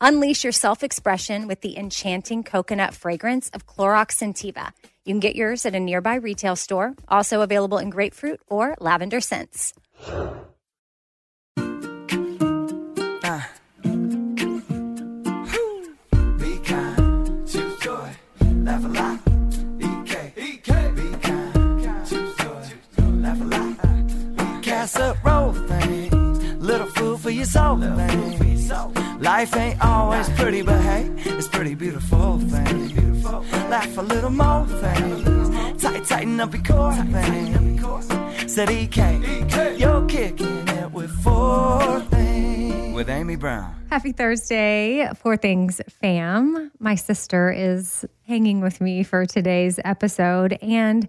Unleash your self-expression with the enchanting coconut fragrance of Clorox Scentiva. You can get yours at a nearby retail store, also available in grapefruit or lavender scents. Life ain't always pretty, but hey, it's pretty beautiful things. Laugh a little more things. Tighten up your core things. Said EK, you're kicking it with 4 Things. With Amy Brown. Happy Thursday, 4 Things fam. My sister is hanging with me for today's episode, and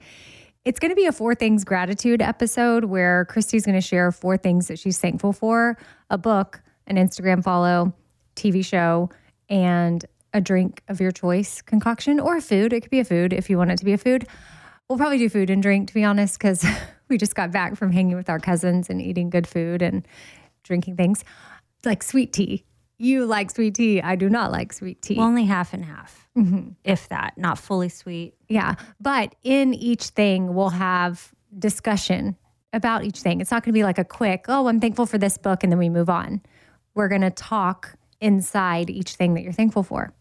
it's going to be a 4 Things gratitude episode where Cristi's going to share 4 things that she's thankful for: a book, an Instagram follow, TV show, and a drink of your choice concoction or a food. It could be a food if you want it to be a food. We'll probably do food and drink, to be honest, because we just got back from hanging with our cousins and eating good food and drinking things like sweet tea. You like sweet tea. I do not like sweet tea. Well, only half and half, if that, not fully sweet. Yeah. But in each thing, we'll have discussion about each thing. It's not going to be like a quick, oh, I'm thankful for this book, and then we move on. We're going to talk inside each thing that you're thankful for.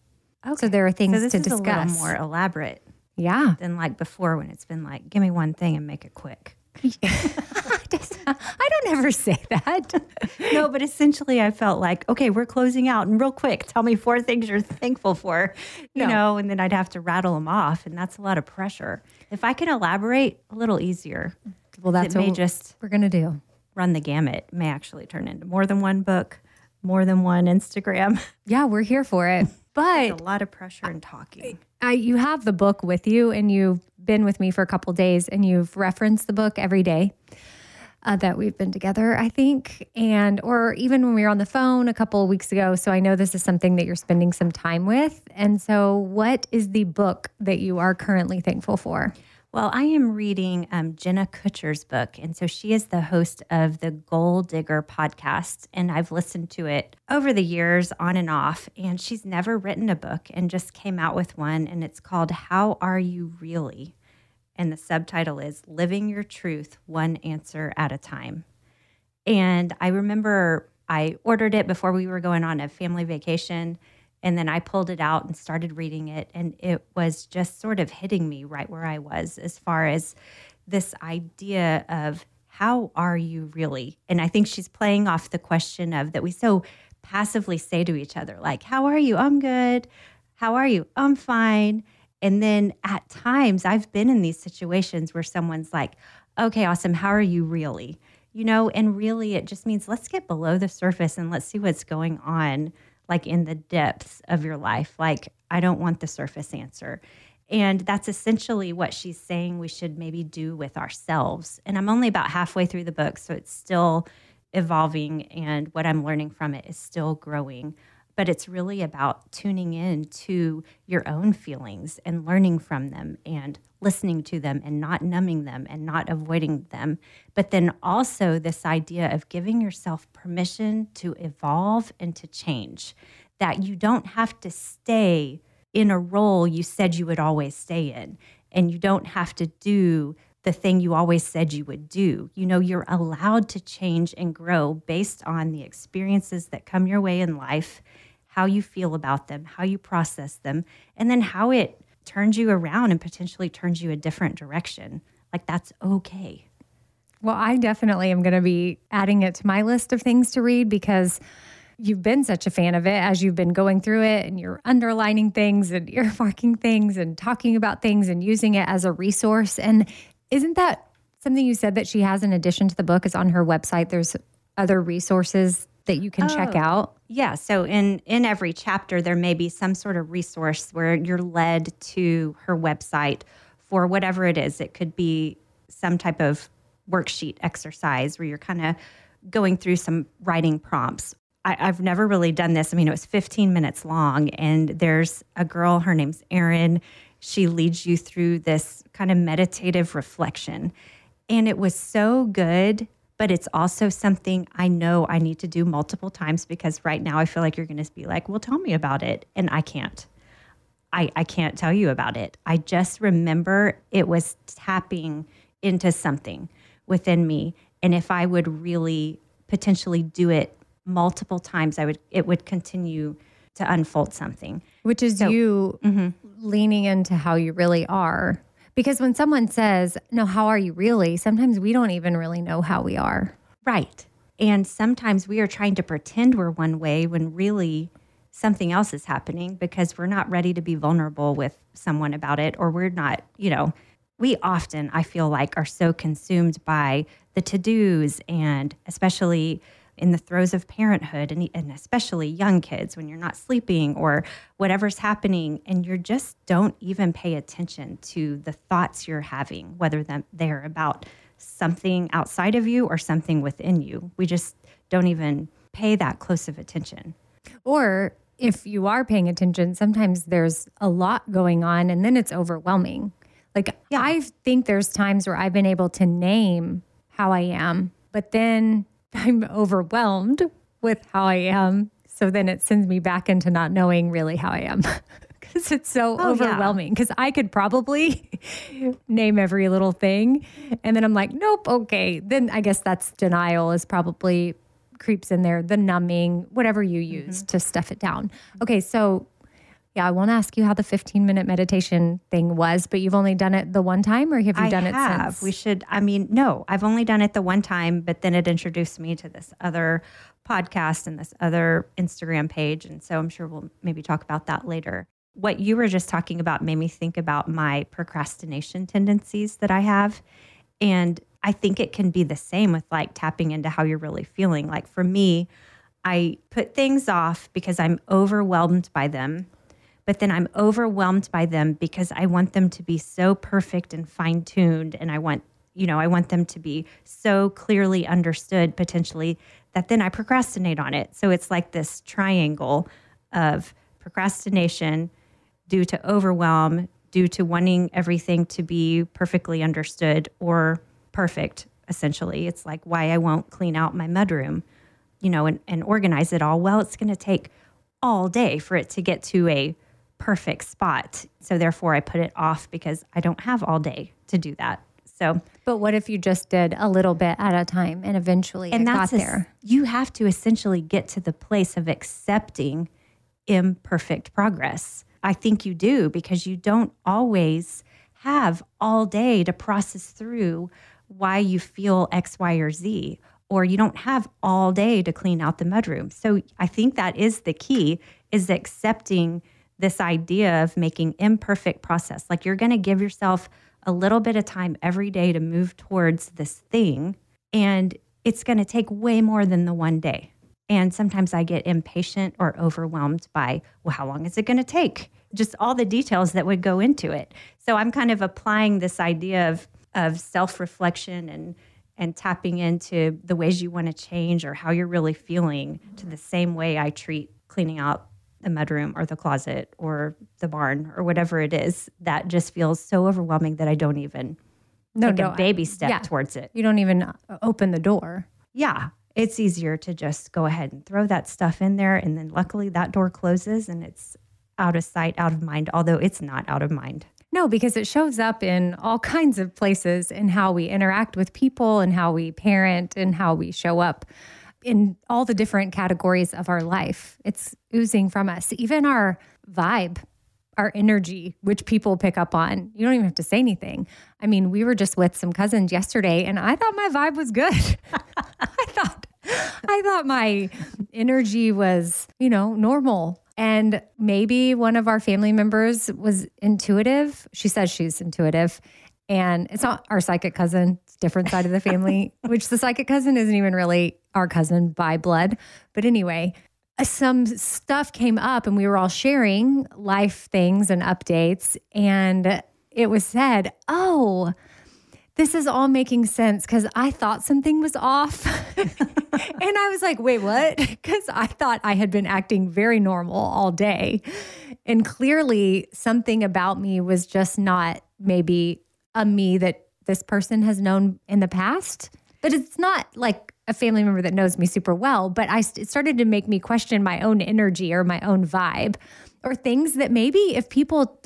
Okay. So there are things to discuss. So this is a little more elaborate. Yeah. Than like before, when it's been like, give me one thing and make it quick. I don't ever say that. No, but essentially I felt like, okay, we're closing out, and real quick, tell me 4 things you're thankful for, you know, and then I'd have to rattle them off, and that's a lot of pressure. If I can elaborate a little easier, well, that's what we're going to do. Run the gamut. It may actually turn into more than one book, more than one Instagram. Yeah, we're here for it. But it's a lot of pressure in talking. You have the book with you, and you've been with me for a couple days, and you've referenced the book every day that we've been together, I think, or even when we were on the phone a couple of weeks ago. So I know this is something that you're spending some time with. And so what is the book that you are currently thankful for? Well, I am reading Jenna Kutcher's book, and so she is the host of the Goal Digger podcast, and I've listened to it over the years on and off, and she's never written a book and just came out with one, and it's called How Are You Really? And the subtitle is Living Your Truth One Answer at a Time. And I remember I ordered it before we were going on a family vacation, and then I pulled it out and started reading it, and it was just sort of hitting me right where I was as far as this idea of how are you really? And I think she's playing off the question of that we so passively say to each other, like, how are you? I'm good. How are you? I'm fine. And then at times I've been in these situations where someone's like, okay, awesome. How are you really? You know, and really it just means let's get below the surface and let's see what's going on, like in the depths of your life. Like, I don't want the surface answer. And that's essentially what she's saying we should maybe do with ourselves. And I'm only about halfway through the book, so it's still evolving, and what I'm learning from it is still growing. But it's really about tuning in to your own feelings and learning from them and listening to them and not numbing them and not avoiding them. But then also this idea of giving yourself permission to evolve and to change, that you don't have to stay in a role you said you would always stay in, and you don't have to do the thing you always said you would do. You know, you're allowed to change and grow based on the experiences that come your way in life, how you feel about them, how you process them, and then how it turns you around and potentially turns you a different direction. Like, that's okay. Well, I definitely am going to be adding it to my list of things to read, because you've been such a fan of it as you've been going through it, and you're underlining things and earmarking things and talking about things and using it as a resource. And isn't that something you said that she has in addition to the book is on her website? There's other resources that you can check out. Yeah. So in every chapter, there may be some sort of resource where you're led to her website for whatever it is. It could be some type of worksheet exercise where you're kind of going through some writing prompts. I've never really done this. I mean, it was 15 minutes long, and there's a girl, her name's Erin. She leads you through this kind of meditative reflection. And it was so good, but it's also something I know I need to do multiple times, because right now I feel like you're going to be like, well, tell me about it. And I can't. I can't tell you about it. I just remember it was tapping into something within me. And if I would really potentially do it multiple times, it would continue to unfold something. Which is you leaning into how you really are. Because when someone says, no, how are you really? Sometimes we don't even really know how we are. Right. And sometimes we are trying to pretend we're one way when really something else is happening, because we're not ready to be vulnerable with someone about it, or we're not, you know, we often, I feel like, are so consumed by the to-dos, and especially in the throes of parenthood, and especially young kids, when you're not sleeping or whatever's happening, and you just don't even pay attention to the thoughts you're having, whether they're about something outside of you or something within you. We just don't even pay that close of attention. Or if you are paying attention, sometimes there's a lot going on, and then it's overwhelming. Like, yeah. I think there's times where I've been able to name how I am, but then I'm overwhelmed with how I am. So then it sends me back into not knowing really how I am, because it's so overwhelming. Because I could probably name every little thing. And then I'm like, nope, okay. Then I guess that's denial is probably creeps in there, the numbing, whatever you use to stuff it down. Okay, so yeah, I won't ask you how the 15-minute meditation thing was, but you've only done it the one time, or have you done it since? No, I've only done it the one time, but then it introduced me to this other podcast and this other Instagram page. And so I'm sure we'll maybe talk about that later. What you were just talking about made me think about my procrastination tendencies that I have. And I think it can be the same with like tapping into how you're really feeling. Like for me, I put things off because I'm overwhelmed by them. But then I'm overwhelmed by them because I want them to be so perfect and fine-tuned, and I want them to be so clearly understood potentially that then I procrastinate on it. So it's like this triangle of procrastination due to overwhelm, due to wanting everything to be perfectly understood or perfect, essentially. It's like why I won't clean out my mudroom, you know, and organize it all. Well, it's going to take all day for it to get to a perfect spot. So therefore I put it off because I don't have all day to do that. So, but what if you just did a little bit at a time and eventually it got there? You have to essentially get to the place of accepting imperfect progress. I think you do, because you don't always have all day to process through why you feel X, Y, or Z, or you don't have all day to clean out the mudroom. So I think that is the key, is accepting this idea of making imperfect process. Like, you're going to give yourself a little bit of time every day to move towards this thing, and it's going to take way more than the one day. And sometimes I get impatient or overwhelmed by, well, how long is it going to take? Just all the details that would go into it. So I'm kind of applying this idea of self-reflection and tapping into the ways you want to change or how you're really feeling to the same way I treat cleaning out the mudroom or the closet or the barn or whatever it is that just feels so overwhelming that I don't even take a baby step towards it. You don't even open the door. Yeah. It's easier to just go ahead and throw that stuff in there. And then luckily that door closes and it's out of sight, out of mind, although it's not out of mind. No, because it shows up in all kinds of places in how we interact with people and how we parent and how we show up in all the different categories of our life. It's oozing from us. Even our vibe, our energy, which people pick up on. You don't even have to say anything. I mean, we were just with some cousins yesterday and I thought my vibe was good. I thought my energy was, normal. And maybe one of our family members was intuitive. She says she's intuitive. And it's not our psychic cousin. It's a different side of the family, which the psychic cousin isn't even really our cousin by blood. But anyway, some stuff came up and we were all sharing life things and updates. And it was said, oh, this is all making sense because I thought something was off. And I was like, wait, what? Because I thought I had been acting very normal all day. And clearly something about me was just not maybe a me that this person has known in the past. But it's not like a family member that knows me super well. But it started to make me question my own energy or my own vibe or things that maybe if people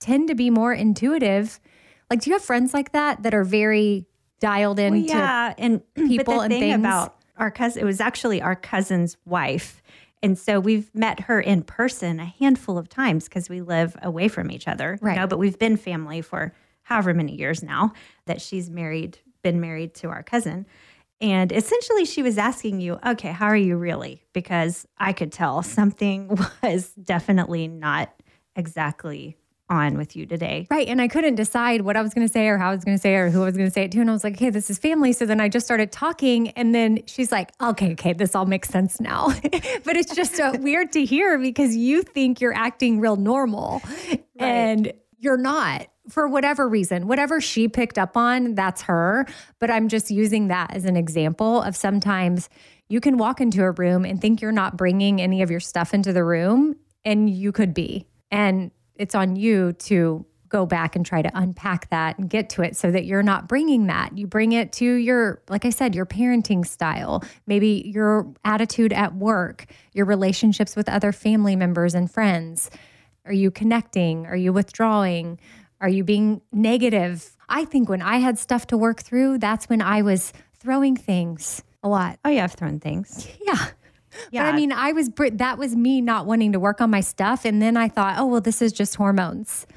tend to be more intuitive. Like, do you have friends like that are very dialed in to people but the thing things? About our cousin, it was actually our cousin's wife. And so we've met her in person a handful of times because we live away from each other. Right. But we've been family for however many years now that she's been married to our cousin. And essentially she was asking you, okay, how are you really? Because I could tell something was definitely not exactly on with you today. Right. And I couldn't decide what I was going to say or how I was going to say it or who I was going to say it to. And I was like, hey, this is family. So then I just started talking. And then she's like, okay, this all makes sense now. But it's just weird to hear because you think you're acting real normal and you're not for whatever reason. Whatever she picked up on, that's her. But I'm just using that as an example of sometimes you can walk into a room and think you're not bringing any of your stuff into the room and you could be. And it's on you to go back and try to unpack that and get to it so that you're not bringing that. You bring it to your, like I said, your parenting style, maybe your attitude at work, your relationships with other family members and friends. Are you connecting? Are you withdrawing? Are you being negative? I think when I had stuff to work through, that's when I was throwing things a lot. Oh yeah, I've thrown things. Yeah. Yeah. But I mean, that was me not wanting to work on my stuff. And then I thought, oh, well, this is just hormones.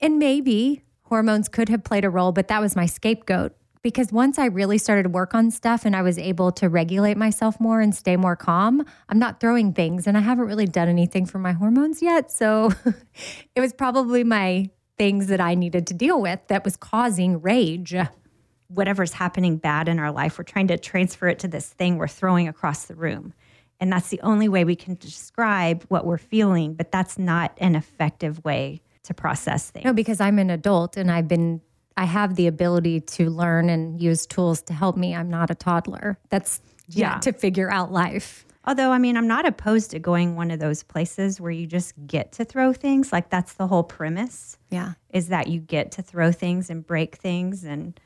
And maybe hormones could have played a role, but that was my scapegoat. Because once I really started to work on stuff and I was able to regulate myself more and stay more calm, I'm not throwing things. And I haven't really done anything for my hormones yet. So it was probably my things that I needed to deal with that was causing rage. Whatever's happening bad in our life, we're trying to transfer it to this thing we're throwing across the room. And that's the only way we can describe what we're feeling, but that's not an effective way to process things. No, because I'm an adult and I have the ability to learn and use tools to help me. I'm not a toddler. That's to figure out life. Although, I mean, I'm not opposed to going one of those places where you just get to throw things. Like, that's the whole premise. Yeah. Is that you get to throw things and break things and,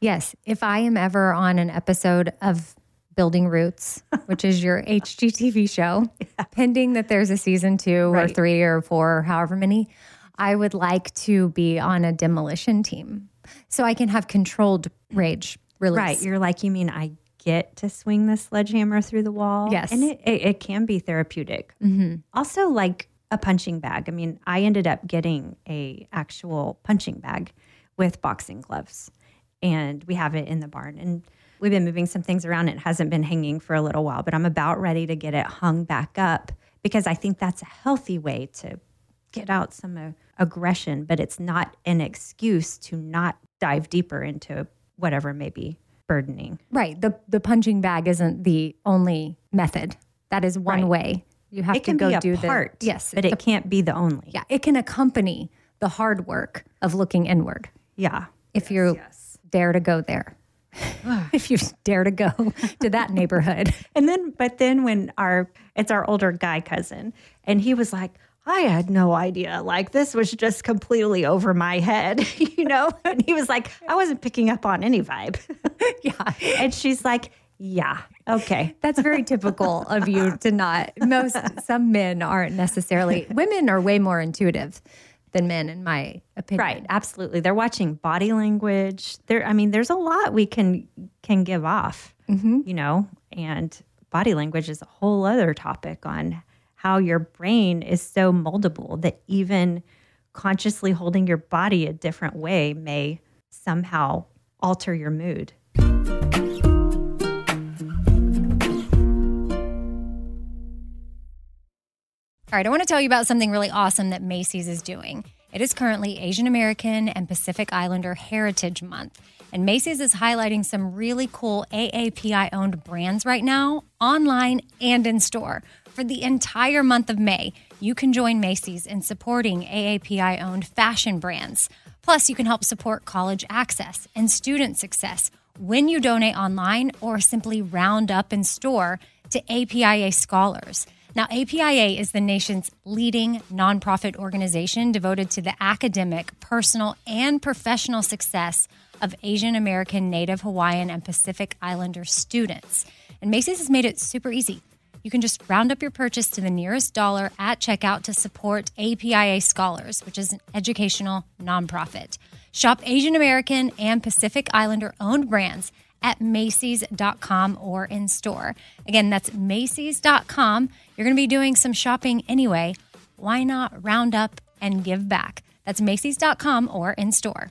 Yes. If I am ever on an episode of Building Roots, which is your HGTV show, pending that there's a season 2 or 3 or 4 or however many, I would like to be on a demolition team so I can have controlled rage release. Right. You're like, you mean I get to swing the sledgehammer through the wall? Yes. And it can be therapeutic. Mm-hmm. Also, like a punching bag. I mean, I ended up getting a actual punching bag with boxing gloves, and we have it in the barn. And we've been moving some things around. It hasn't been hanging for a little while, but I'm about ready to get it hung back up because I think that's a healthy way to get out some aggression, but it's not an excuse to not dive deeper into whatever may be burdening. Right. The punching bag isn't the only method. That is one way. You have to go do that. Yes. But it can't be the only. Yeah. It can accompany the hard work of looking inward. Yeah. If you dare to go there. If you dare to go to that neighborhood. But then when it's our older guy cousin, and he was like, I had no idea. Like, this was just completely over my head, you know? And he was like, I wasn't picking up on any vibe. Yeah. And she's like, yeah, okay. That's very typical of you to not. Some men aren't necessarily. Women are way more intuitive than men, in my opinion. Right, absolutely. They're watching body language. There's a lot we can give off, you know, and body language is a whole other topic on how your brain is so moldable that even consciously holding your body a different way may somehow alter your mood. All right, I want to tell you about something really awesome that Macy's is doing. It is currently Asian American and Pacific Islander Heritage Month, and Macy's is highlighting some really cool AAPI-owned brands right now, online and in store. For the entire month of May, you can join Macy's in supporting AAPI-owned fashion brands. Plus, you can help support college access and student success when you donate online or simply round up in store to APIA scholars. Now, APIA is the nation's leading nonprofit organization devoted to the academic, personal, and professional success of Asian American, Native Hawaiian, and Pacific Islander students. And Macy's has made it super easy. You can just round up your purchase to the nearest dollar at checkout to support APIA Scholars, which is an educational nonprofit. Shop Asian American and Pacific Islander-owned brands at Macy's.com or in store. Again, that's Macy's.com. You're going to be doing some shopping anyway. Why not round up and give back? That's Macy's.com or in store.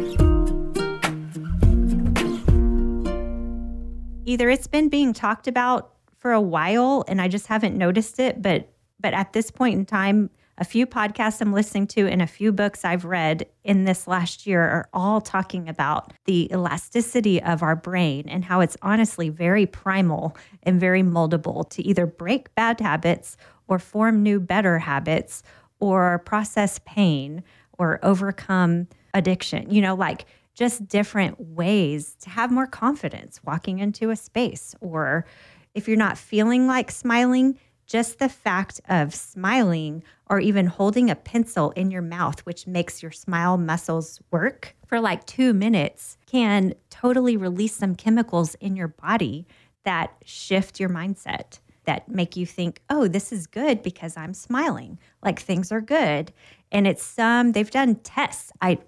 Either it's been being talked about for a while and I just haven't noticed it, but at this point in time, a few podcasts I'm listening to and a few books I've read in this last year are all talking about the elasticity of our brain and how it's honestly very primal and very moldable to either break bad habits or form new, better habits or process pain or overcome addiction. You know, like just different ways to have more confidence walking into a space. Or if you're not feeling like smiling, just the fact of smiling or even holding a pencil in your mouth, which makes your smile muscles work for like 2 minutes, can totally release some chemicals in your body that shift your mindset, that make you think, oh, this is good because I'm smiling, like things are good. And it's they've done tests. I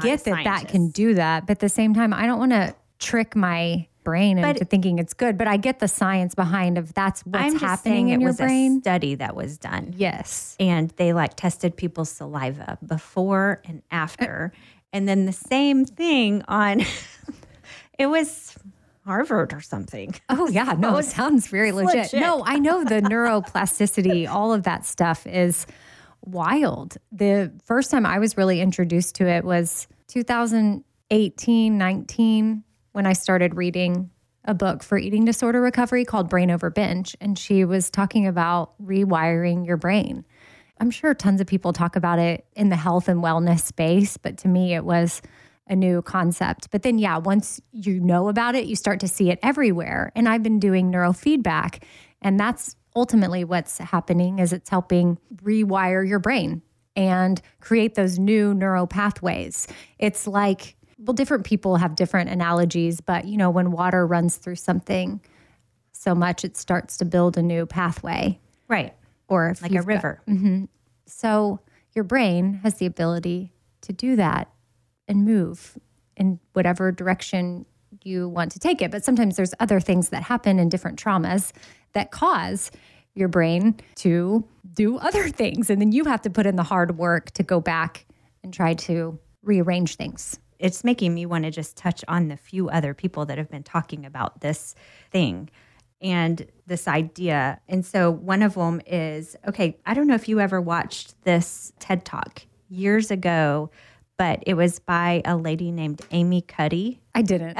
get that that can do that, but at the same time, I don't want to trick my brain into thinking it's good, but I get the science behind of that's what's happening in your brain. It was a study that was done. Yes. And they tested people's saliva before and after. And then the same thing on, it was Harvard or something. Oh yeah. No, it sounds very legit. No, I know the neuroplasticity, all of that stuff is wild. The first time I was really introduced to it was 2018, 19, when I started reading a book for eating disorder recovery called Brain Over Binge. And she was talking about rewiring your brain. I'm sure tons of people talk about it in the health and wellness space, but to me, it was a new concept. But then, yeah, once you know about it, you start to see it everywhere. And I've been doing neurofeedback, and that's ultimately what's happening is it's helping rewire your brain and create those new neural pathways. It's like, well, different people have different analogies, but you know, when water runs through something so much, it starts to build a new pathway. Right. Or like a river. Mm-hmm. So your brain has the ability to do that and move in whatever direction you want to take it. But sometimes there's other things that happen in different traumas that cause your brain to do other things. And then you have to put in the hard work to go back and try to rearrange things. It's making me want to just touch on the few other people that have been talking about this thing and this idea. And so one of them is, okay, I don't know if you ever watched this TED Talk years ago, but it was by a lady named Amy Cuddy. I didn't.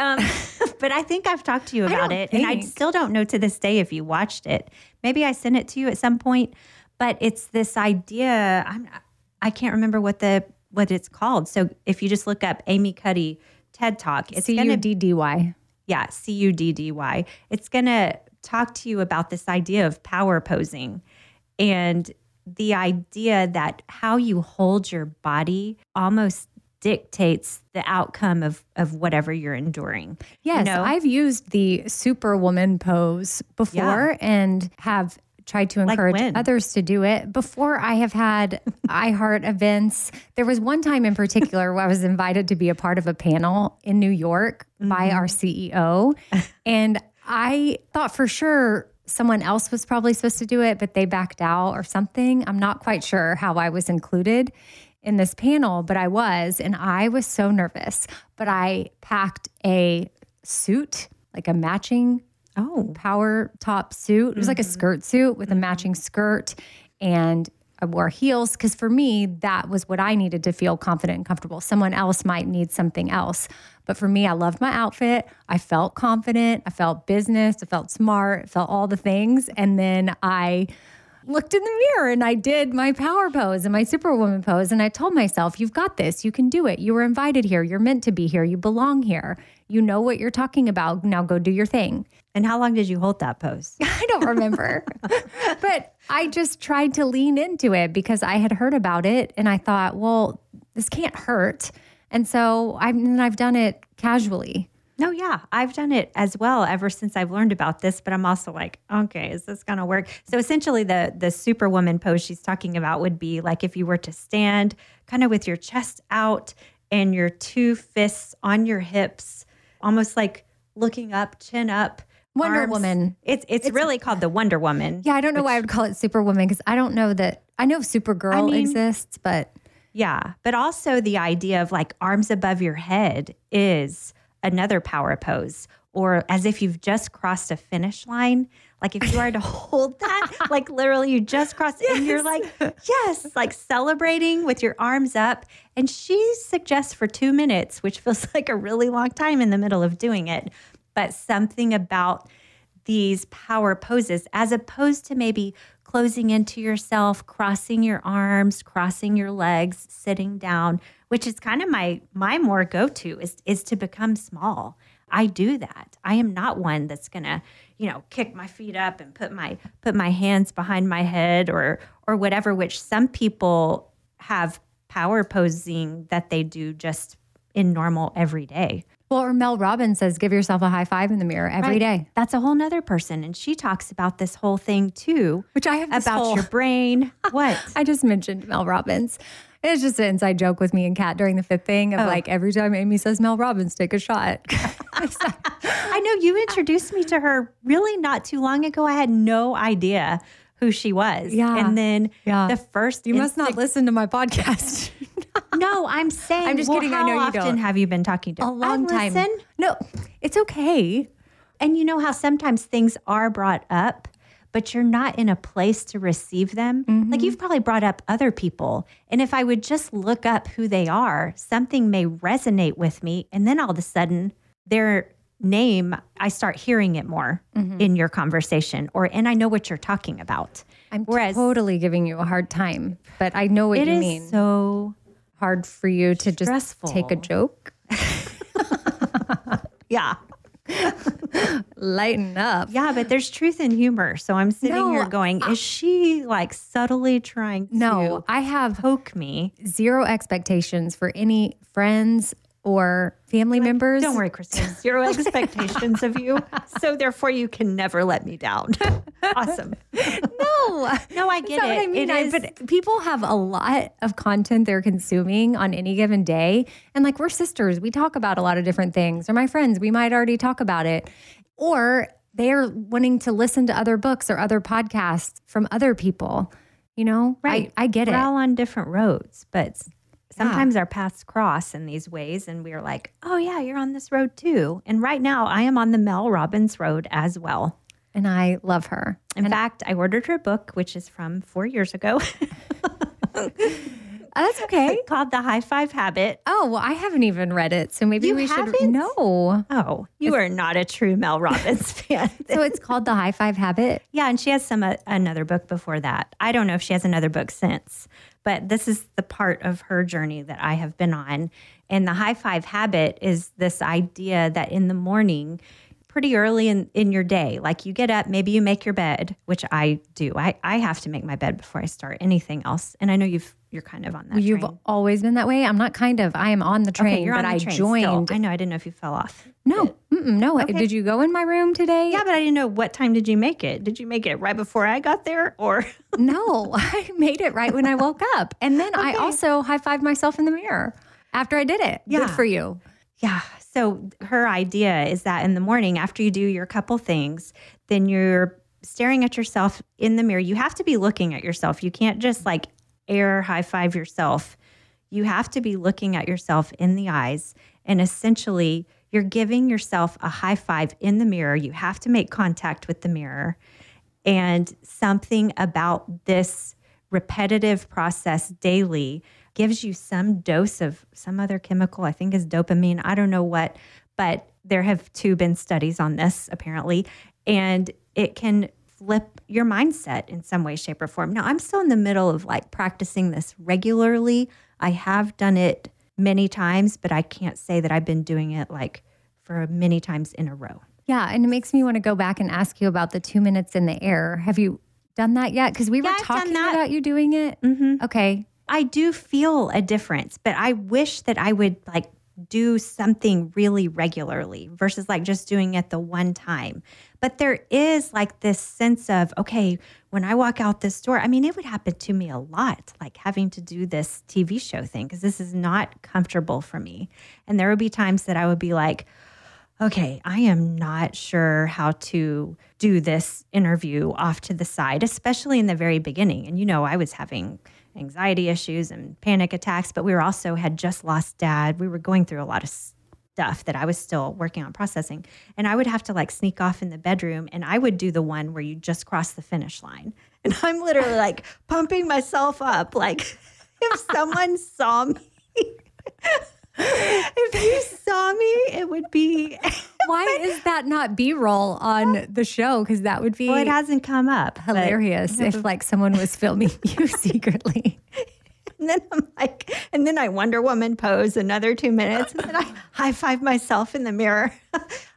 But I think I've talked to you about it. And I still don't know to this day if you watched it. Maybe I sent it to you at some point. But it's this idea. I can't remember what it's called. So if you just look up Amy Cuddy TED Talk. It's C-U-D-D-Y. Yeah, C-U-D-D-Y. It's going to talk to you about this idea of power posing and the idea that how you hold your body almost dictates the outcome of whatever you're enduring. Yes, you know? I've used the superwoman pose before and have tried to encourage others to do it. Before I have had iHeart events, there was one time in particular where I was invited to be a part of a panel in New York by our CEO. And I thought for sure someone else was probably supposed to do it, but they backed out or something. I'm not quite sure how I was included in this panel, but I was, and I was so nervous. But I packed a suit, like a matching power top suit. It was like a skirt suit with a matching skirt, and I wore heels because for me, that was what I needed to feel confident and comfortable. Someone else might need something else. But for me, I loved my outfit. I felt confident. I felt business. I felt smart. I felt all the things. And then I looked in the mirror and I did my power pose and my superwoman pose. And I told myself, you've got this. You can do it. You were invited here. You're meant to be here. You belong here. You know what you're talking about. Now go do your thing. And how long did you hold that pose? I don't remember. But I just tried to lean into it because I had heard about it. And I thought, well, this can't hurt. And so I've done it casually. No, yeah, I've done it as well ever since I've learned about this, but I'm also like, okay, is this going to work? So essentially the superwoman pose she's talking about would be like if you were to stand kind of with your chest out and your two fists on your hips, almost like looking up, chin up. Wonder arms. Woman. It's really called the Wonder Woman. Yeah, I don't know why I would call it Superwoman because I don't know that, I know Supergirl exists, but. Yeah, but also the idea of like arms above your head is another power pose, or as if you've just crossed a finish line. Like if you are to hold that, like literally you just crossed and you're like, yes, like celebrating with your arms up. And she suggests for 2 minutes, which feels like a really long time in the middle of doing it. But something about these power poses, as opposed to maybe closing into yourself, crossing your arms, crossing your legs, sitting down, which is kind of my more go-to is to become small. I do that. I am not one that's going to, kick my feet up and put my hands behind my head or whatever, which some people have power posing that they do just in normal every day. Well, or Mel Robbins says, give yourself a high five in the mirror every day. That's a whole nother person. And she talks about this whole thing too. Which I have about your brain. What? I just mentioned Mel Robbins. It's just an inside joke with me and Kat during the fit thing of like every time Amy says Mel Robbins, take a shot. I know you introduced me to her really not too long ago. I had no idea who she was. Yeah. And then the first You must not listen to my podcast. No, I'm saying. I'm just kidding. I know you don't. How often have you been talking to a long time? No, it's okay. And you know how sometimes things are brought up, but you're not in a place to receive them. Mm-hmm. Like you've probably brought up other people. And if I would just look up who they are, something may resonate with me. And then all of a sudden their name, I start hearing it more in your conversation and I know what you're talking about. Whereas, totally giving you a hard time, but I know what you mean. It is so hard for you to stressful. Just take a joke. Yeah. Lighten up. Yeah, but there's truth in humor. So I'm sitting here going, is she like subtly trying to poke me? Zero expectations for any friends or family members. Don't worry, Kristen. Zero expectations of you. So therefore you can never let me down. Awesome. No, I get it. What I mean. But people have a lot of content they're consuming on any given day. And like we're sisters, we talk about a lot of different things. Or my friends, we might already talk about it. Or they're wanting to listen to other books or other podcasts from other people. Right. I get We're all on different roads, but sometimes our paths cross in these ways and we are like, oh yeah, you're on this road too. And right now I am on the Mel Robbins road as well. And I love her. In fact, I ordered her book, which is from 4 years ago. That's okay. Called The High Five Habit. Oh, well, I haven't even read it. So maybe we haven't? Should. No. Oh, you are not a true Mel Robbins fan. So it's called The High Five Habit? Yeah, and she has another book before that. I don't know if she has another book since. But this is the part of her journey that I have been on. And the high five habit is this idea that in the morning, pretty early in your day, like you get up, maybe you make your bed, which I do. I have to make my bed before I start anything else. And I know you're kind of on that train. Always been that way. I'm not kind of. I am on the train, you're on the train joined. Still. I know. I didn't know if you fell off. No. No. Okay. Did you go in my room today? Yeah, but I didn't know what time did you make it? Did you make it right before I got there or? No, I made it right when I woke up. And then I also high-fived myself in the mirror after I did it. Yeah. Good for you. Yeah. So her idea is that in the morning, after you do your couple things, then you're staring at yourself in the mirror. You have to be looking at yourself. You can't just like air high five yourself. You have to be looking at yourself in the eyes, and essentially you're giving yourself a high five in the mirror. You have to make contact with the mirror. And something about this repetitive process daily gives you some dose of some other chemical, I think is dopamine. I don't know what, but there have too been studies on this apparently. And it can flip your mindset in some way, shape, or form. Now, I'm still in the middle of like practicing this regularly. I have done it many times, but I can't say that I've been doing it like for many times in a row. Yeah, and it makes me want to go back and ask you about the 2 minutes in the air. Have you done that yet? Because we were talking about you doing it. Mm-hmm. Okay. I do feel a difference, but I wish that I would like do something really regularly versus like just doing it the one time. But there is like this sense of, okay, when I walk out this door, I mean, it would happen to me a lot, like having to do this TV show thing, because this is not comfortable for me. And there would be times that I would be like, okay, I am not sure how to do this interview off to the side, especially in the very beginning. And, you know, I was having anxiety issues and panic attacks, but we were also had just lost Dad. We were going through a lot of stuff that I was still working on processing. And I would have to like sneak off in the bedroom, and I would do the one where you just cross the finish line. And I'm literally like pumping myself up. Like if someone saw me, if you saw me, it would be. Why is that not B-roll on the show? Because that would be. Well, it hasn't come up. Hilarious if like someone was filming you secretly. And then I'm like, and then I Wonder Woman pose another 2 minutes, and then I high five myself in the mirror.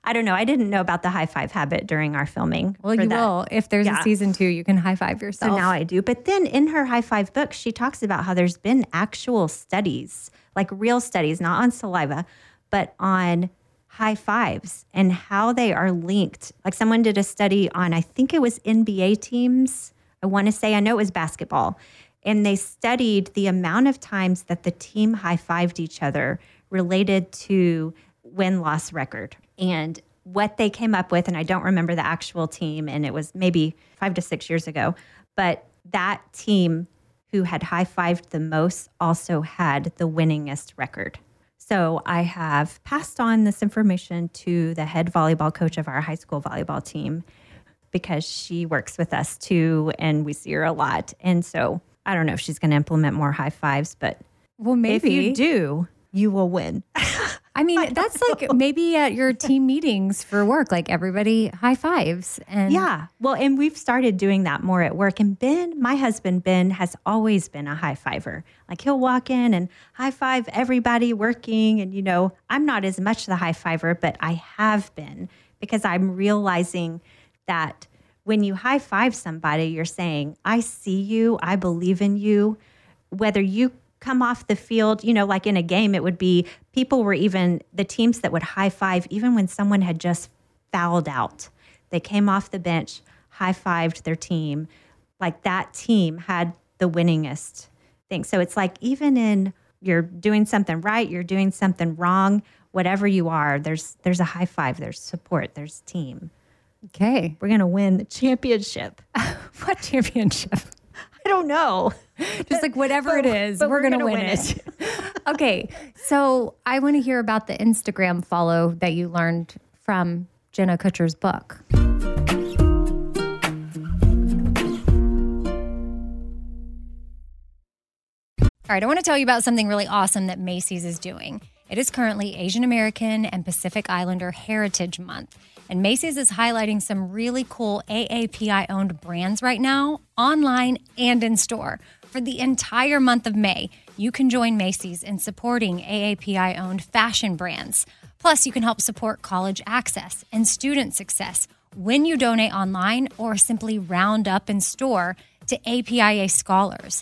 I don't know. I didn't know about the high five habit during our filming. Well, you will. If there's a season 2, you can high five yourself. So now I do. But then in her high five book, she talks about how there's been actual studies, like real studies, not on saliva, but on high fives and how they are linked. Like someone did a study on, I think it was NBA teams. I want to say, I know it was basketball. And they studied the amount of times that the team high-fived each other related to win-loss record. And what they came up with, and I don't remember the actual team, and it was maybe 5 to 6 years ago, but that team who had high-fived the most also had the winningest record. So I have passed on this information to the head volleyball coach of our high school volleyball team, because she works with us too, and we see her a lot. And so I don't know if she's going to implement more high fives, but well, maybe if you do, you will win. I mean, that's like maybe at your team meetings for work, like everybody high fives. And yeah. Well, and we've started doing that more at work. And Ben, my husband, Ben has always been a high fiver. Like he'll walk in and high five everybody working. And, you know, I'm not as much the high fiver, but I have been, because I'm realizing that when you high five somebody, you're saying, I see you, I believe in you. Whether you come off the field, you know, like in a game, it would be people were even the teams that would high five, even when someone had just fouled out, they came off the bench, high fived their team, like that team had the winningest thing. So it's like, even in you're doing something right, you're doing something wrong, whatever you are, there's a high five, there's support, there's team. Okay. We're going to win the championship. What championship? I don't know. Just like whatever it is, we're going to win it. Okay. So I want to hear about the Instagram follow that you learned from Jenna Kutcher's book. All right. I want to tell you about something really awesome that Macy's is doing. It is currently Asian American and Pacific Islander Heritage Month. And Macy's is highlighting some really cool AAPI-owned brands right now, online and in store. For the entire month of May, you can join Macy's in supporting AAPI-owned fashion brands. Plus, you can help support college access and student success when you donate online or simply round up in store to APIA scholars.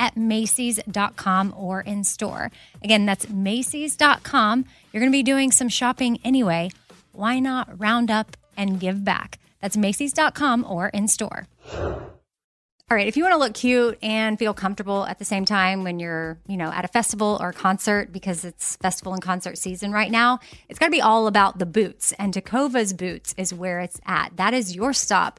at Macy's.com or in store. Again, that's Macy's.com. You're going to be doing some shopping anyway. Why not round up and give back? That's Macy's.com or in store. All right, if you want to look cute and feel comfortable at the same time when you're, you know, at a festival or a concert, because it's festival and concert season right now, it's got to be all about the boots. And Tecovas Boots is where it's at. That is your stop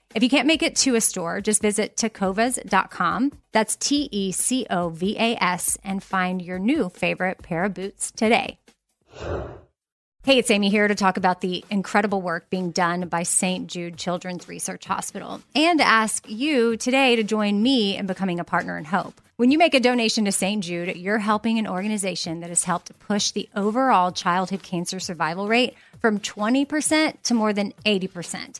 If you can't make it to a store, just visit tecovas.com. That's Tecovas, and find your new favorite pair of boots today. Hey, it's Amy here to talk about the incredible work being done by St. Jude Children's Research Hospital and ask you today to join me in becoming a partner in hope. When you make a donation to St. Jude, you're helping an organization that has helped push the overall childhood cancer survival rate from 20% to more than 80%.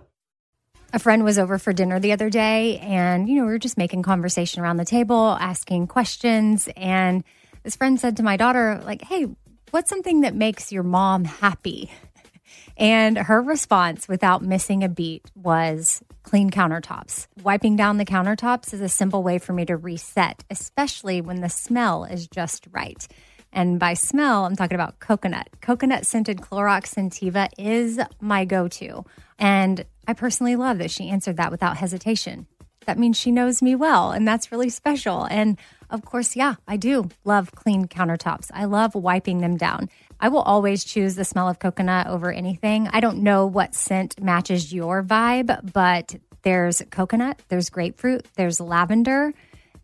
A friend was over for dinner the other day, and, you know, we were just making conversation around the table, asking questions. And this friend said to my daughter, like, hey, what's something that makes your mom happy? And her response, without missing a beat, was clean countertops. Wiping down the countertops is a simple way for me to reset, especially when the smell is just right. And by smell, I'm talking about coconut. Coconut-scented Clorox Scentiva is my go-to. And I personally love that she answered that without hesitation. That means she knows me well, and that's really special. And of course, yeah, I do love clean countertops. I love wiping them down. I will always choose the smell of coconut over anything. I don't know what scent matches your vibe, but there's coconut, there's grapefruit, there's lavender.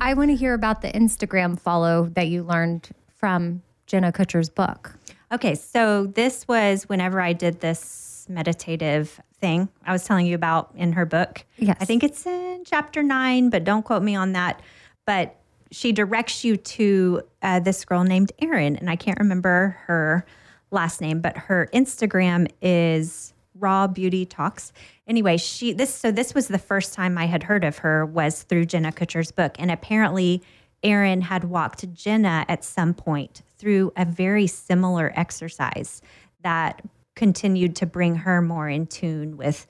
I want to hear about the Instagram follow that you learned from Jenna Kutcher's book. Okay, so this was whenever I did this meditative thing I was telling you about in her book. Yes. I think it's in chapter 9, but don't quote me on that. But she directs you to this girl named Erin, and I can't remember her last name, but her Instagram is rawbeautytalks. Anyway, this was the first time I had heard of her was through Jenna Kutcher's book. And apparently Erin had walked Jenna at some point through a very similar exercise that continued to bring her more in tune with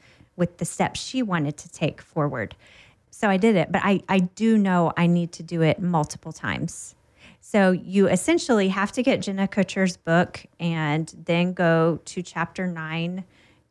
the steps she wanted to take forward. So I did it, but I do know I need to do it multiple times. So you essentially have to get Jenna Kutcher's book and then go to chapter 9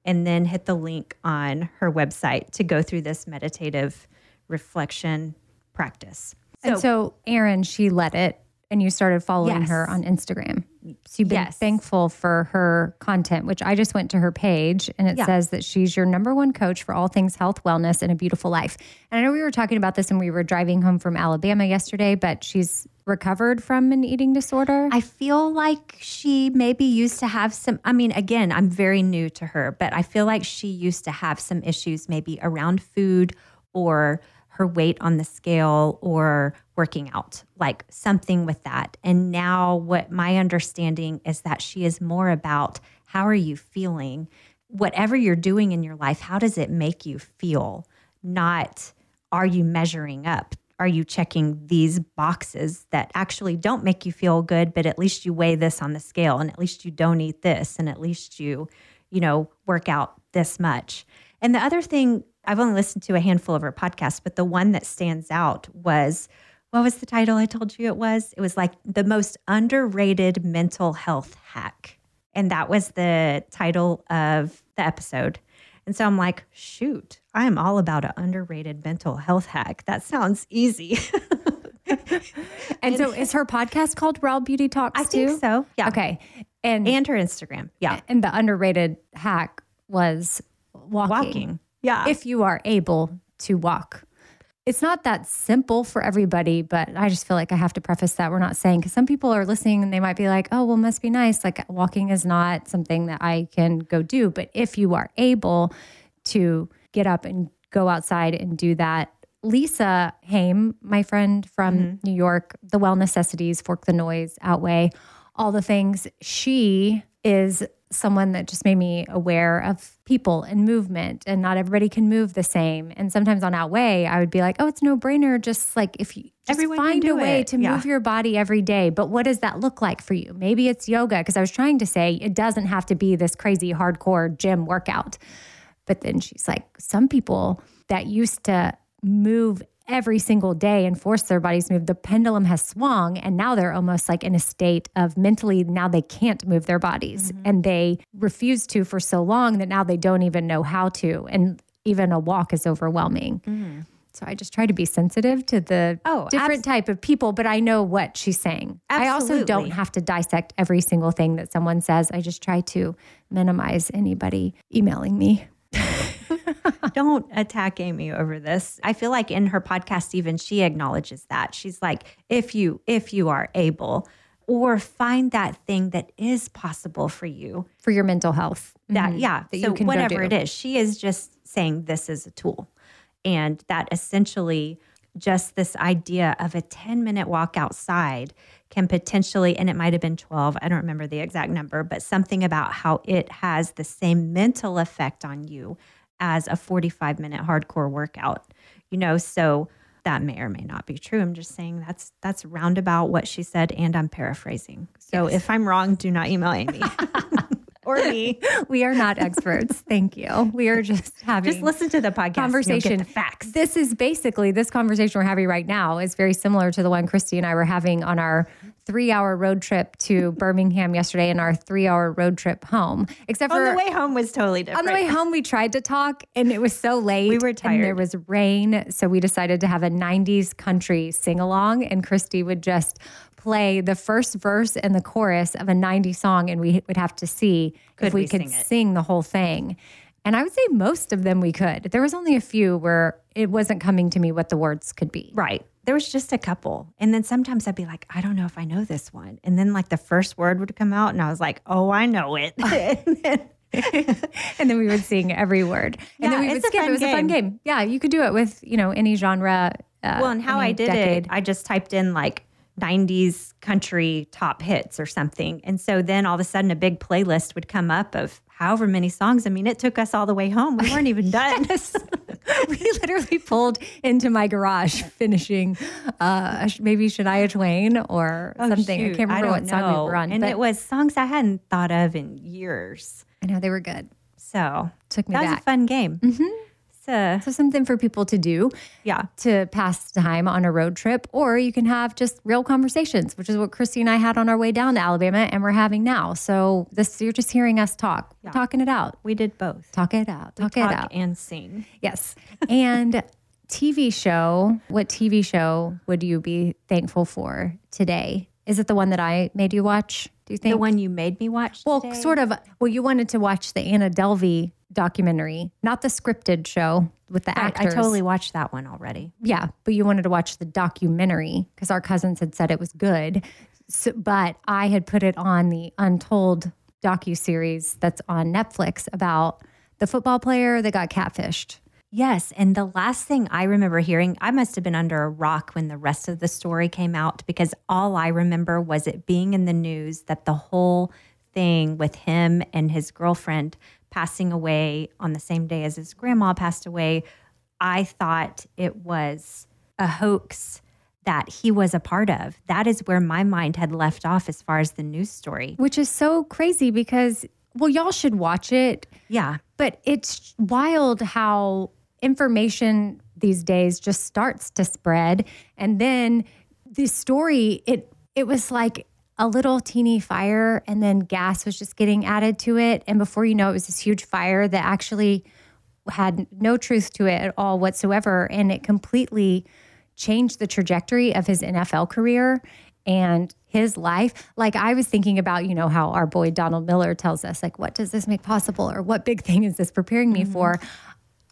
and then hit the link on her website to go through this meditative reflection practice. So Erin, she led it, and you started following her on Instagram. So you've been thankful for her content, which I just went to her page, and it says that she's your number one coach for all things health, wellness, and a beautiful life. And I know we were talking about this when we were driving home from Alabama yesterday, but she's recovered from an eating disorder? I feel like she maybe used to have some, I mean, again, I'm very new to her, but I feel like she used to have some issues maybe around food or her weight on the scale or working out, like something with that. And now what my understanding is that she is more about how are you feeling? Whatever you're doing in your life, how does it make you feel? Not are you measuring up? Are you checking these boxes that actually don't make you feel good, but at least you weigh this on the scale and at least you don't eat this and at least you work out this much. And the other thing, I've only listened to a handful of her podcasts, but the one that stands out was, what was the title I told you it was? It was like the most underrated mental health hack. And that was the title of the episode. And so I'm like, shoot, I am all about an underrated mental health hack. That sounds easy. And so is her podcast called Raw Beauty Talks too? I think so. Yeah. Okay. And her Instagram. Yeah. And the underrated hack was walking. Yeah. If you are able to walk. It's not that simple for everybody, but I just feel like I have to preface that we're not saying, because some people are listening and they might be like, oh, well, must be nice. Like walking is not something that I can go do. But if you are able to get up and go outside and do that, Lisa Haim, my friend from New York, the Well Necessities, Fork the Noise, Outweigh, all the things, she is someone that just made me aware of people and movement, and not everybody can move the same. And sometimes on Outweigh, I would be like, oh, it's no brainer. Just like if you just find a way to move your body every day. But what does that look like for you? Maybe it's yoga. Cause I was trying to say, it doesn't have to be this crazy hardcore gym workout. But then she's like, some people that used to move every single day and force their bodies to move, the pendulum has swung, and now they're almost like in a state of mentally, now they can't move their bodies and they refuse to for so long that now they don't even know how to. And even a walk is overwhelming. Mm-hmm. So I just try to be sensitive to the different type of people, but I know what she's saying. Absolutely. I also don't have to dissect every single thing that someone says. I just try to minimize anybody emailing me. Don't attack Amy over this. I feel like in her podcast, even she acknowledges that. She's like, if you are able, or find that thing that is possible for you. For your mental health. That so you can whatever it is. She is just saying this is a tool. And that essentially just this idea of a 10-minute walk outside can potentially, and it might have been 12, I don't remember the exact number, but something about how it has the same mental effect on you as a 45-minute hardcore workout, so that may or may not be true. I'm just saying that's roundabout what she said, and I'm paraphrasing. So if I'm wrong, do not email Amy or me. We are not experts. Thank you. We are just having... Just listen to the podcast conversation. You'll get the facts. This is basically, this conversation we're having right now is very similar to the one Cristi and I were having on our 3-hour road trip to Birmingham yesterday and our 3-hour road trip home. Except for on the way home was totally different. On the way home, we tried to talk and it was so late. We were tired. And there was rain. So we decided to have a 90s country sing-along, and Cristi would just play the first verse and the chorus of a 90s song, and we would have to see if we could sing the whole thing. And I would say most of them we could. There was only a few where it wasn't coming to me what the words could be. Right. There was just a couple. And then sometimes I'd be like, I don't know if I know this one. And then like the first word would come out and I was like, oh, I know it. and then we would sing every word. And then we would skip. It was a fun game. Yeah, you could do it with, any genre. Well, and how I did it, I just typed in like 90s country top hits or something. And so then all of a sudden a big playlist would come up of however many songs. I mean, it took us all the way home. We weren't even done. We literally pulled into my garage finishing maybe Shania Twain or something. Shoot. I can't remember what song we were on. And it was songs I hadn't thought of in years. I know, they were good. So took me back. That was a fun game. Mm-hmm. So something for people to do to pass time on a road trip, or you can have just real conversations, which is what Cristi and I had on our way down to Alabama and we're having now. So you're just hearing us talk, talking it out. We did both. Talk it out. Talk it out. And sing. Yes. And TV show, what TV show would you be thankful for today? Is it the one that I made you watch? Do you think? The one you made me watch today? Well, sort of. Well, you wanted to watch the Anna Delvey documentary, not the scripted show with the actors. I totally watched that one already. Yeah, but you wanted to watch the documentary because our cousins had said it was good. So, but I had put it on the Untold docuseries that's on Netflix about the football player that got catfished. Yes, and the last thing I remember hearing, I must have been under a rock when the rest of the story came out because all I remember was it being in the news that the whole thing with him and his girlfriend passing away on the same day as his grandma passed away, I thought it was a hoax that he was a part of. That is where my mind had left off as far as the news story. Which is so crazy because, well, y'all should watch it. Yeah. But it's wild how information these days just starts to spread. And then the story, it was like a little teeny fire and then gas was just getting added to it. And before you know it, was this huge fire that actually had no truth to it at all whatsoever. And it completely changed the trajectory of his NFL career and his life. Like I was thinking about, you know, how our boy Donald Miller tells us, like, what does this make possible? Or what big thing is this preparing me for?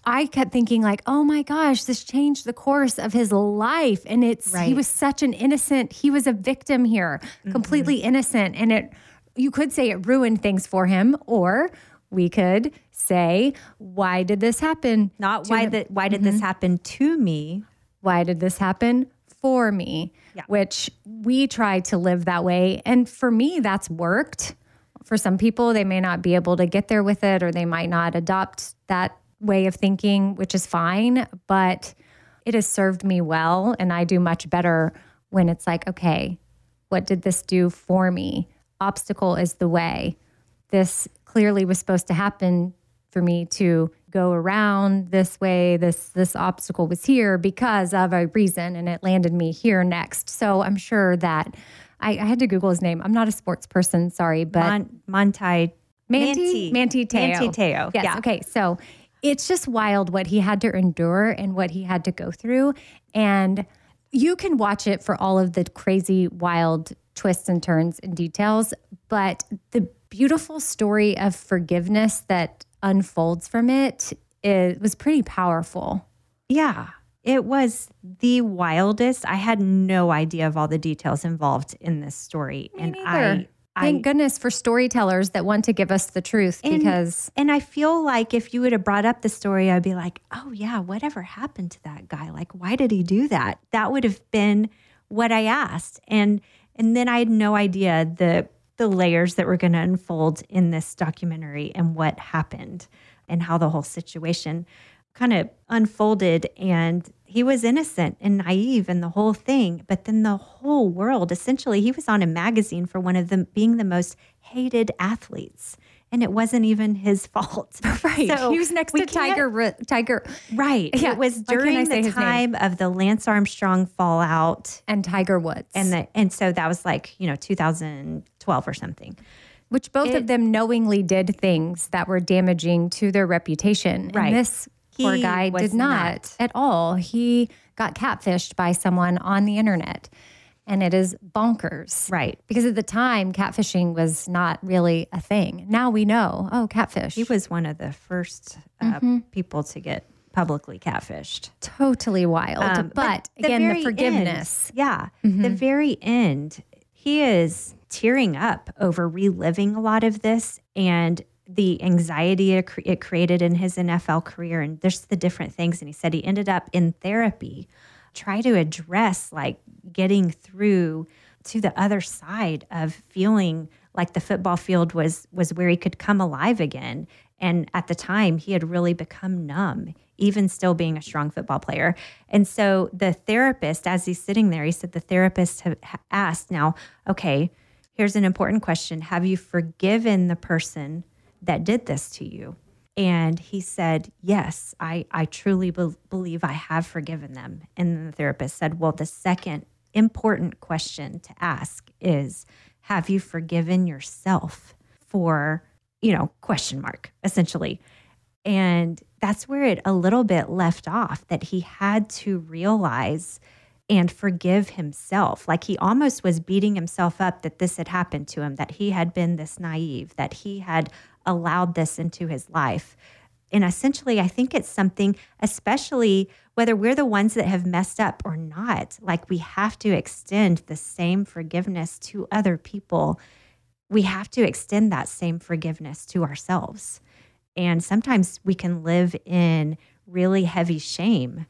I kept thinking like, oh my gosh, this changed the course of his life. And he was such an innocent, he was a victim here, completely innocent. And you could say it ruined things for him, or we could say, why did this happen? Not why why did this happen to me? Why did this happen for me? Yeah. Which we try to live that way. And for me, that's worked. For some people, they may not be able to get there with it, or they might not adopt that way of thinking, which is fine, but it has served me well. And I do much better when it's like, okay, what did this do for me? Obstacle is the way. This clearly was supposed to happen for me to go around this way. This obstacle was here because of a reason, and it landed me here next. So I'm sure that I had to Google his name. I'm not a sports person, sorry, but Manti Te'o. Manti Te'o. Yes. Yeah. Okay. So it's just wild what he had to endure and what he had to go through. And you can watch it for all of the crazy, wild twists and turns and details. But the beautiful story of forgiveness that unfolds from it was pretty powerful. Yeah, it was the wildest. I had no idea of all the details involved in this story. Thank goodness for storytellers that want to give us the truth. And I feel like if you would have brought up the story, I'd be like, oh yeah, whatever happened to that guy? Like, why did he do that? That would have been what I asked. And then I had no idea the layers that were going to unfold in this documentary and what happened and how the whole situation kind of unfolded. And he was innocent and naive and the whole thing, but then the whole world, essentially, he was on a magazine for one of them being the most hated athletes. And it wasn't even his fault. Right. So he was next to Tiger. Right. Yeah. It was during the time of the Lance Armstrong fallout. And Tiger Woods. And so that was like, 2012 or something. Which both of them knowingly did things that were damaging to their reputation. Right. And this poor guy did not at all. He got catfished by someone on the internet. And it is bonkers. Right. Because at the time, catfishing was not really a thing. Now we know, catfish. He was one of the first people to get publicly catfished. Totally wild. But again, the forgiveness. End, yeah. Mm-hmm. The very end, he is tearing up over reliving a lot of this and the anxiety it created in his NFL career. And there's the different things. And he said he ended up in therapy. Try to address like getting through to the other side of feeling like the football field was where he could come alive again. And at the time, he had really become numb, even still being a strong football player. And so the therapist, as he's sitting there, he said the therapist asked, now, okay, here's an important question. Have you forgiven the person that did this to you? And he said, yes, I truly believe I have forgiven them. And the therapist said, well, the second important question to ask is, have you forgiven yourself for, essentially. And that's where it a little bit left off, that he had to realize and forgive himself. Like he almost was beating himself up that this had happened to him, that he had been this naive, that he had allowed this into his life. And essentially, I think it's something, especially whether we're the ones that have messed up or not, like we have to extend the same forgiveness to other people. We have to extend that same forgiveness to ourselves. And sometimes we can live in really heavy shame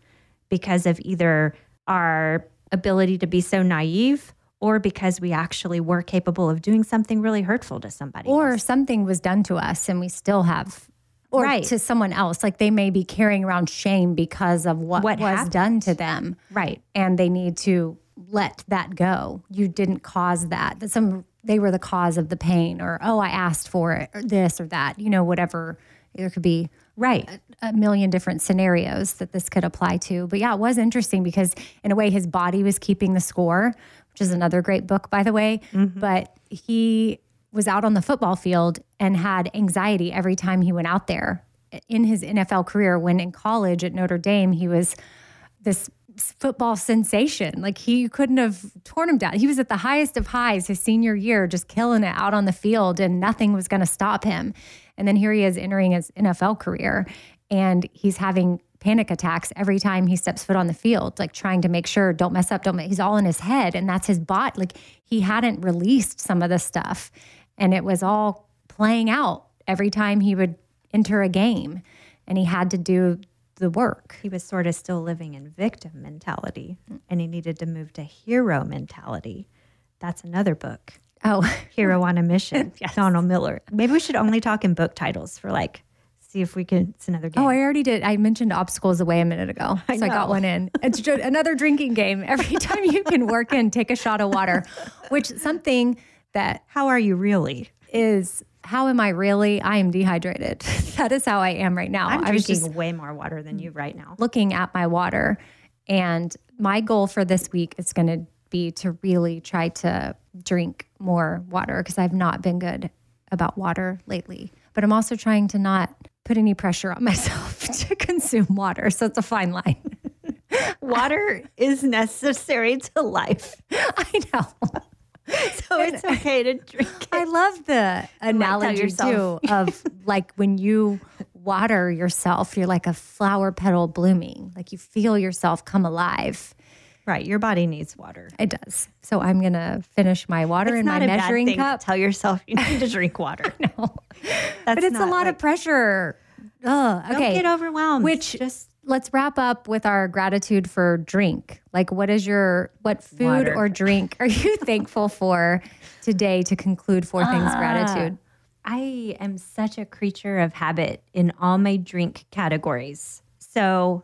because of either our ability to be so naive or because we actually were capable of doing something really hurtful to somebody or else. Something was done to us and we still have, or right. to someone else. Like they may be carrying around shame because of what was happened. Done to them. Right. And they need to let that go. You didn't cause that. They were the cause of the pain, or, oh, I asked for it, or this or that, you know, whatever. There could be right a million different scenarios that this could apply to. But yeah, it was interesting because in a way his body was keeping the score, which is another great book, by the way. Mm-hmm. But he was out on the football field and had anxiety every time he went out there in his NFL career, when in college at Notre Dame, he was this football sensation. Like he couldn't have torn him down. He was at the highest of highs his senior year, just killing it out on the field, and nothing was going to stop him. And then here he is entering his NFL career, and he's having panic attacks every time he steps foot on the field, like trying to make sure, don't mess up, he's all in his head, and that's his bot. Like he hadn't released some of the stuff, and it was all playing out every time he would enter a game, and he had to do the work. He was sort of still living in victim mentality, and he needed to move to hero mentality. That's another book. Oh, Hero on a Mission. Yes. Donald Miller. Maybe we should only talk in book titles for like, see if we can, it's another game. Oh, I already did. I mentioned Obstacles Away a minute ago. I got one in. It's just another drinking game. Every time you can work in, take a shot of water, which something that. How are you really? Is. How am I really? I am dehydrated. That is how I am right now. I'm drinking way more water than you right now. Looking at my water. And my goal for this week is going to be to really try to drink more water because I've not been good about water lately. But I'm also trying to not put any pressure on myself to consume water. So it's a fine line. Water is necessary to life. I know. So it's okay to drink it. I love the analogy too of like when you water yourself, you're like a flower petal blooming. Like you feel yourself come alive. Right. Your body needs water. It does. So I'm going to finish my water in my measuring cup. It's not a bad thing to tell yourself you need to drink water. No. But it's a lot of pressure. Ugh, okay. Don't get overwhelmed. Let's wrap up with our gratitude for drink. Like what food water. Or drink are you thankful for today to conclude 4 Things Gratitude? I am such a creature of habit in all my drink categories. So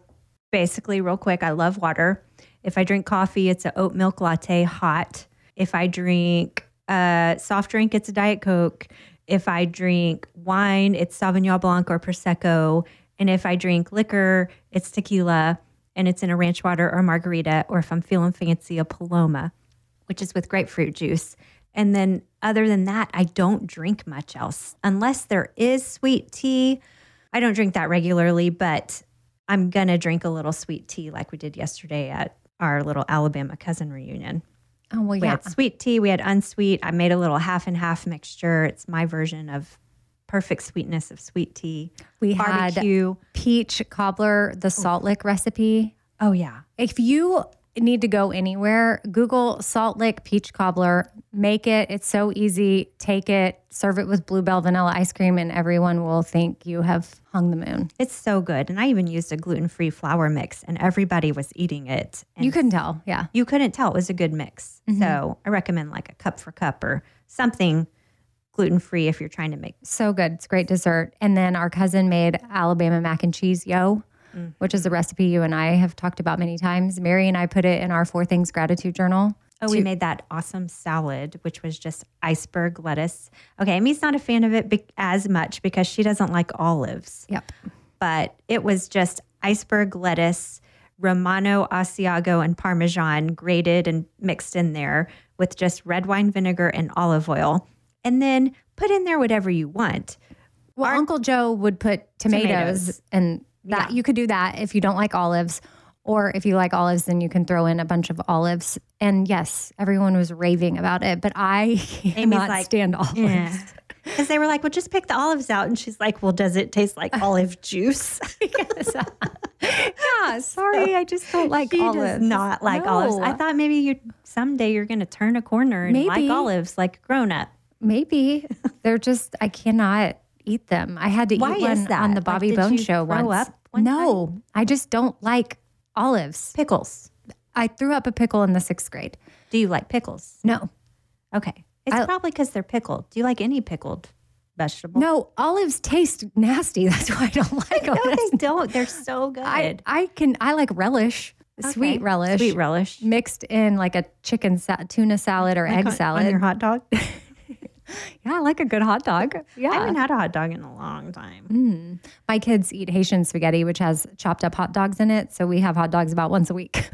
basically, real quick, I love water. If I drink coffee, it's an oat milk latte hot. If I drink soft drink, it's a Diet Coke. If I drink wine, it's Sauvignon Blanc or Prosecco. And if I drink liquor, it's tequila, and it's in a ranch water or margarita, or if I'm feeling fancy, a Paloma, which is with grapefruit juice. And then other than that, I don't drink much else unless there is sweet tea. I don't drink that regularly, but I'm going to drink a little sweet tea like we did yesterday at our little Alabama cousin reunion. Oh, well, yeah. We had sweet tea. We had unsweet. I made a little half and half mixture. It's my version of perfect sweetness of sweet tea. We barbecue. Had peach cobbler, the Salt Lick recipe. Oh, yeah. If you need to go anywhere, Google Salt Lick peach cobbler, make it. It's so easy. Take it, serve it with bluebell vanilla ice cream, and everyone will think you have hung the moon. It's so good. And I even used a gluten-free flour mix, and everybody was eating it. And you couldn't tell. Yeah. You couldn't tell. It was a good mix. Mm-hmm. So I recommend like a cup for cup or something gluten-free if you're trying to make. So good. It's a great dessert. And then our cousin made Alabama mac and cheese, which is a recipe you and I have talked about many times. Mary and I put it in our 4 Things Gratitude Journal. Oh, we made that awesome salad, which was just iceberg lettuce. Okay, Amy's not a fan of it as much because she doesn't like olives. Yep. But it was just iceberg lettuce, Romano, Asiago, and Parmesan grated and mixed in there with just red wine vinegar and olive oil. And then put in there whatever you want. Well, Uncle Joe would put tomatoes and that You could do that if you don't like olives. Or if you like olives, then you can throw in a bunch of olives. And yes, everyone was raving about it, but I cannot stand olives. Yeah. Because they were like, well, just pick the olives out. And she's like, well, does it taste like olive juice? Yeah, sorry, I just don't like olives. She does not like olives. I thought maybe someday you're going to turn a corner and like olives like a grown-up. Maybe. They're just, I cannot eat them. I had to eat one on the Bobby Bones show once. No, I just don't like olives. Pickles. I threw up a pickle in the sixth grade. Do you like pickles? No. Okay. It's probably because they're pickled. Do you like any pickled vegetable? No, olives taste nasty. That's why I don't like them. No, they don't. They're so good. I like relish, sweet relish. Mixed in like a chicken tuna salad or egg salad. On your hot dog? Yeah, I like a good hot dog. Yeah. I haven't had a hot dog in a long time. My kids eat Haitian spaghetti, which has chopped up hot dogs in it. So we have hot dogs about once a week,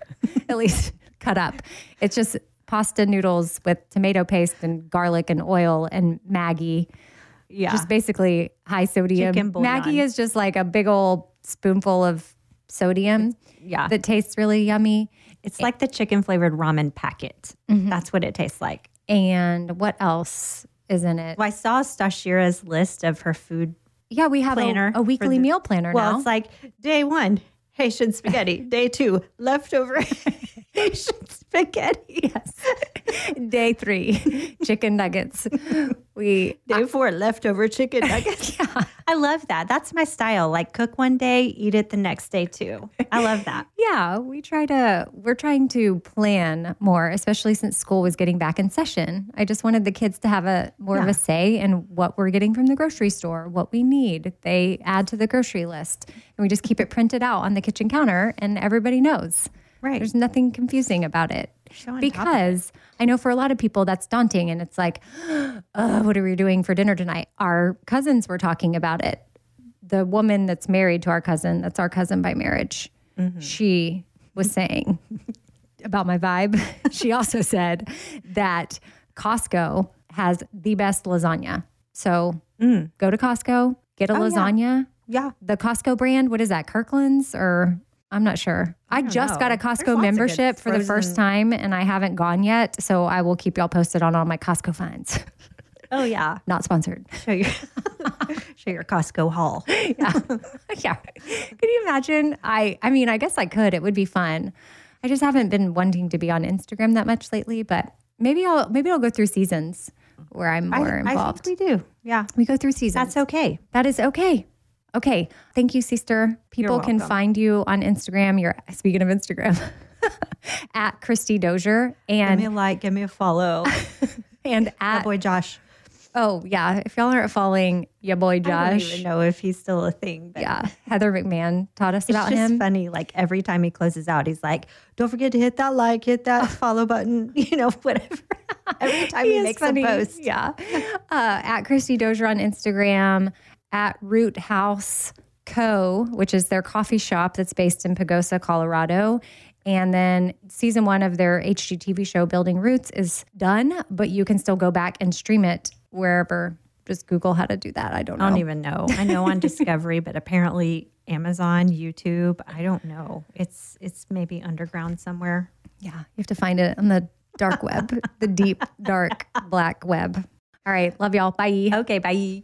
at least cut up. It's just pasta noodles with tomato paste and garlic and oil and Maggie. Yeah. Just basically high sodium. Maggie is just like a big old spoonful of sodium that tastes really yummy. It's like the chicken flavored ramen packet. Mm-hmm. That's what it tastes like. And what else is in it? Well, I saw Stashira's list of her food we have a weekly meal planner now. Well, it's like day one, Haitian spaghetti. Day two, leftover Haitian spaghetti. Yes. Day three, chicken nuggets. Day four, leftover chicken nuggets. Yeah. I love that. That's my style. Like cook one day, eat it the next day too. I love that. Yeah. We're trying to plan more, especially since school was getting back in session. I just wanted the kids to have more of a say in what we're getting from the grocery store, what we need. They add to the grocery list and we just keep it printed out on the kitchen counter and everybody knows. Right. There's nothing confusing about it. Because I know for a lot of people that's daunting and it's like, oh, what are we doing for dinner tonight? Our cousins were talking about it. The woman that's married to our cousin, that's our cousin by marriage. Mm-hmm. She was saying about my vibe. She also said that Costco has the best lasagna. So go to Costco, get a lasagna. Yeah. The Costco brand, what is that? Kirkland's or... I'm not sure. I just got a Costco membership for the first time and I haven't gone yet. So I will keep y'all posted on all my Costco finds. Oh, yeah. Not sponsored. Show your Costco haul. Yeah. Yeah. Can you imagine? I mean, I guess I could. It would be fun. I just haven't been wanting to be on Instagram that much lately, but maybe I'll go through seasons where I'm more involved. I think we do. Yeah. We go through seasons. That's okay. That is okay. Okay. Thank you, sister. People can find you on Instagram. You're speaking of Instagram at Cristi Dozier and give me a like, give me a follow and at boy Josh. Oh yeah. If y'all aren't following your boy Josh, I don't even know if he's still a thing. But yeah. Heather McMahon taught us about him. It's just funny. Like every time he closes out, he's like, don't forget to hit that like, hit that follow button, whatever. Every time he makes a post. Yeah. At Cristi Dozier on Instagram. At Root House Co., which is their coffee shop that's based in Pagosa, Colorado. And then season one of their HGTV show, Building Roots, is done, but you can still go back and stream it wherever. Just Google how to do that. I don't know. I don't even know. I know on Discovery, but apparently Amazon, YouTube, I don't know. It's maybe underground somewhere. Yeah, you have to find it on the dark web, the deep, dark, black web. All right, love y'all. Bye. Okay, bye.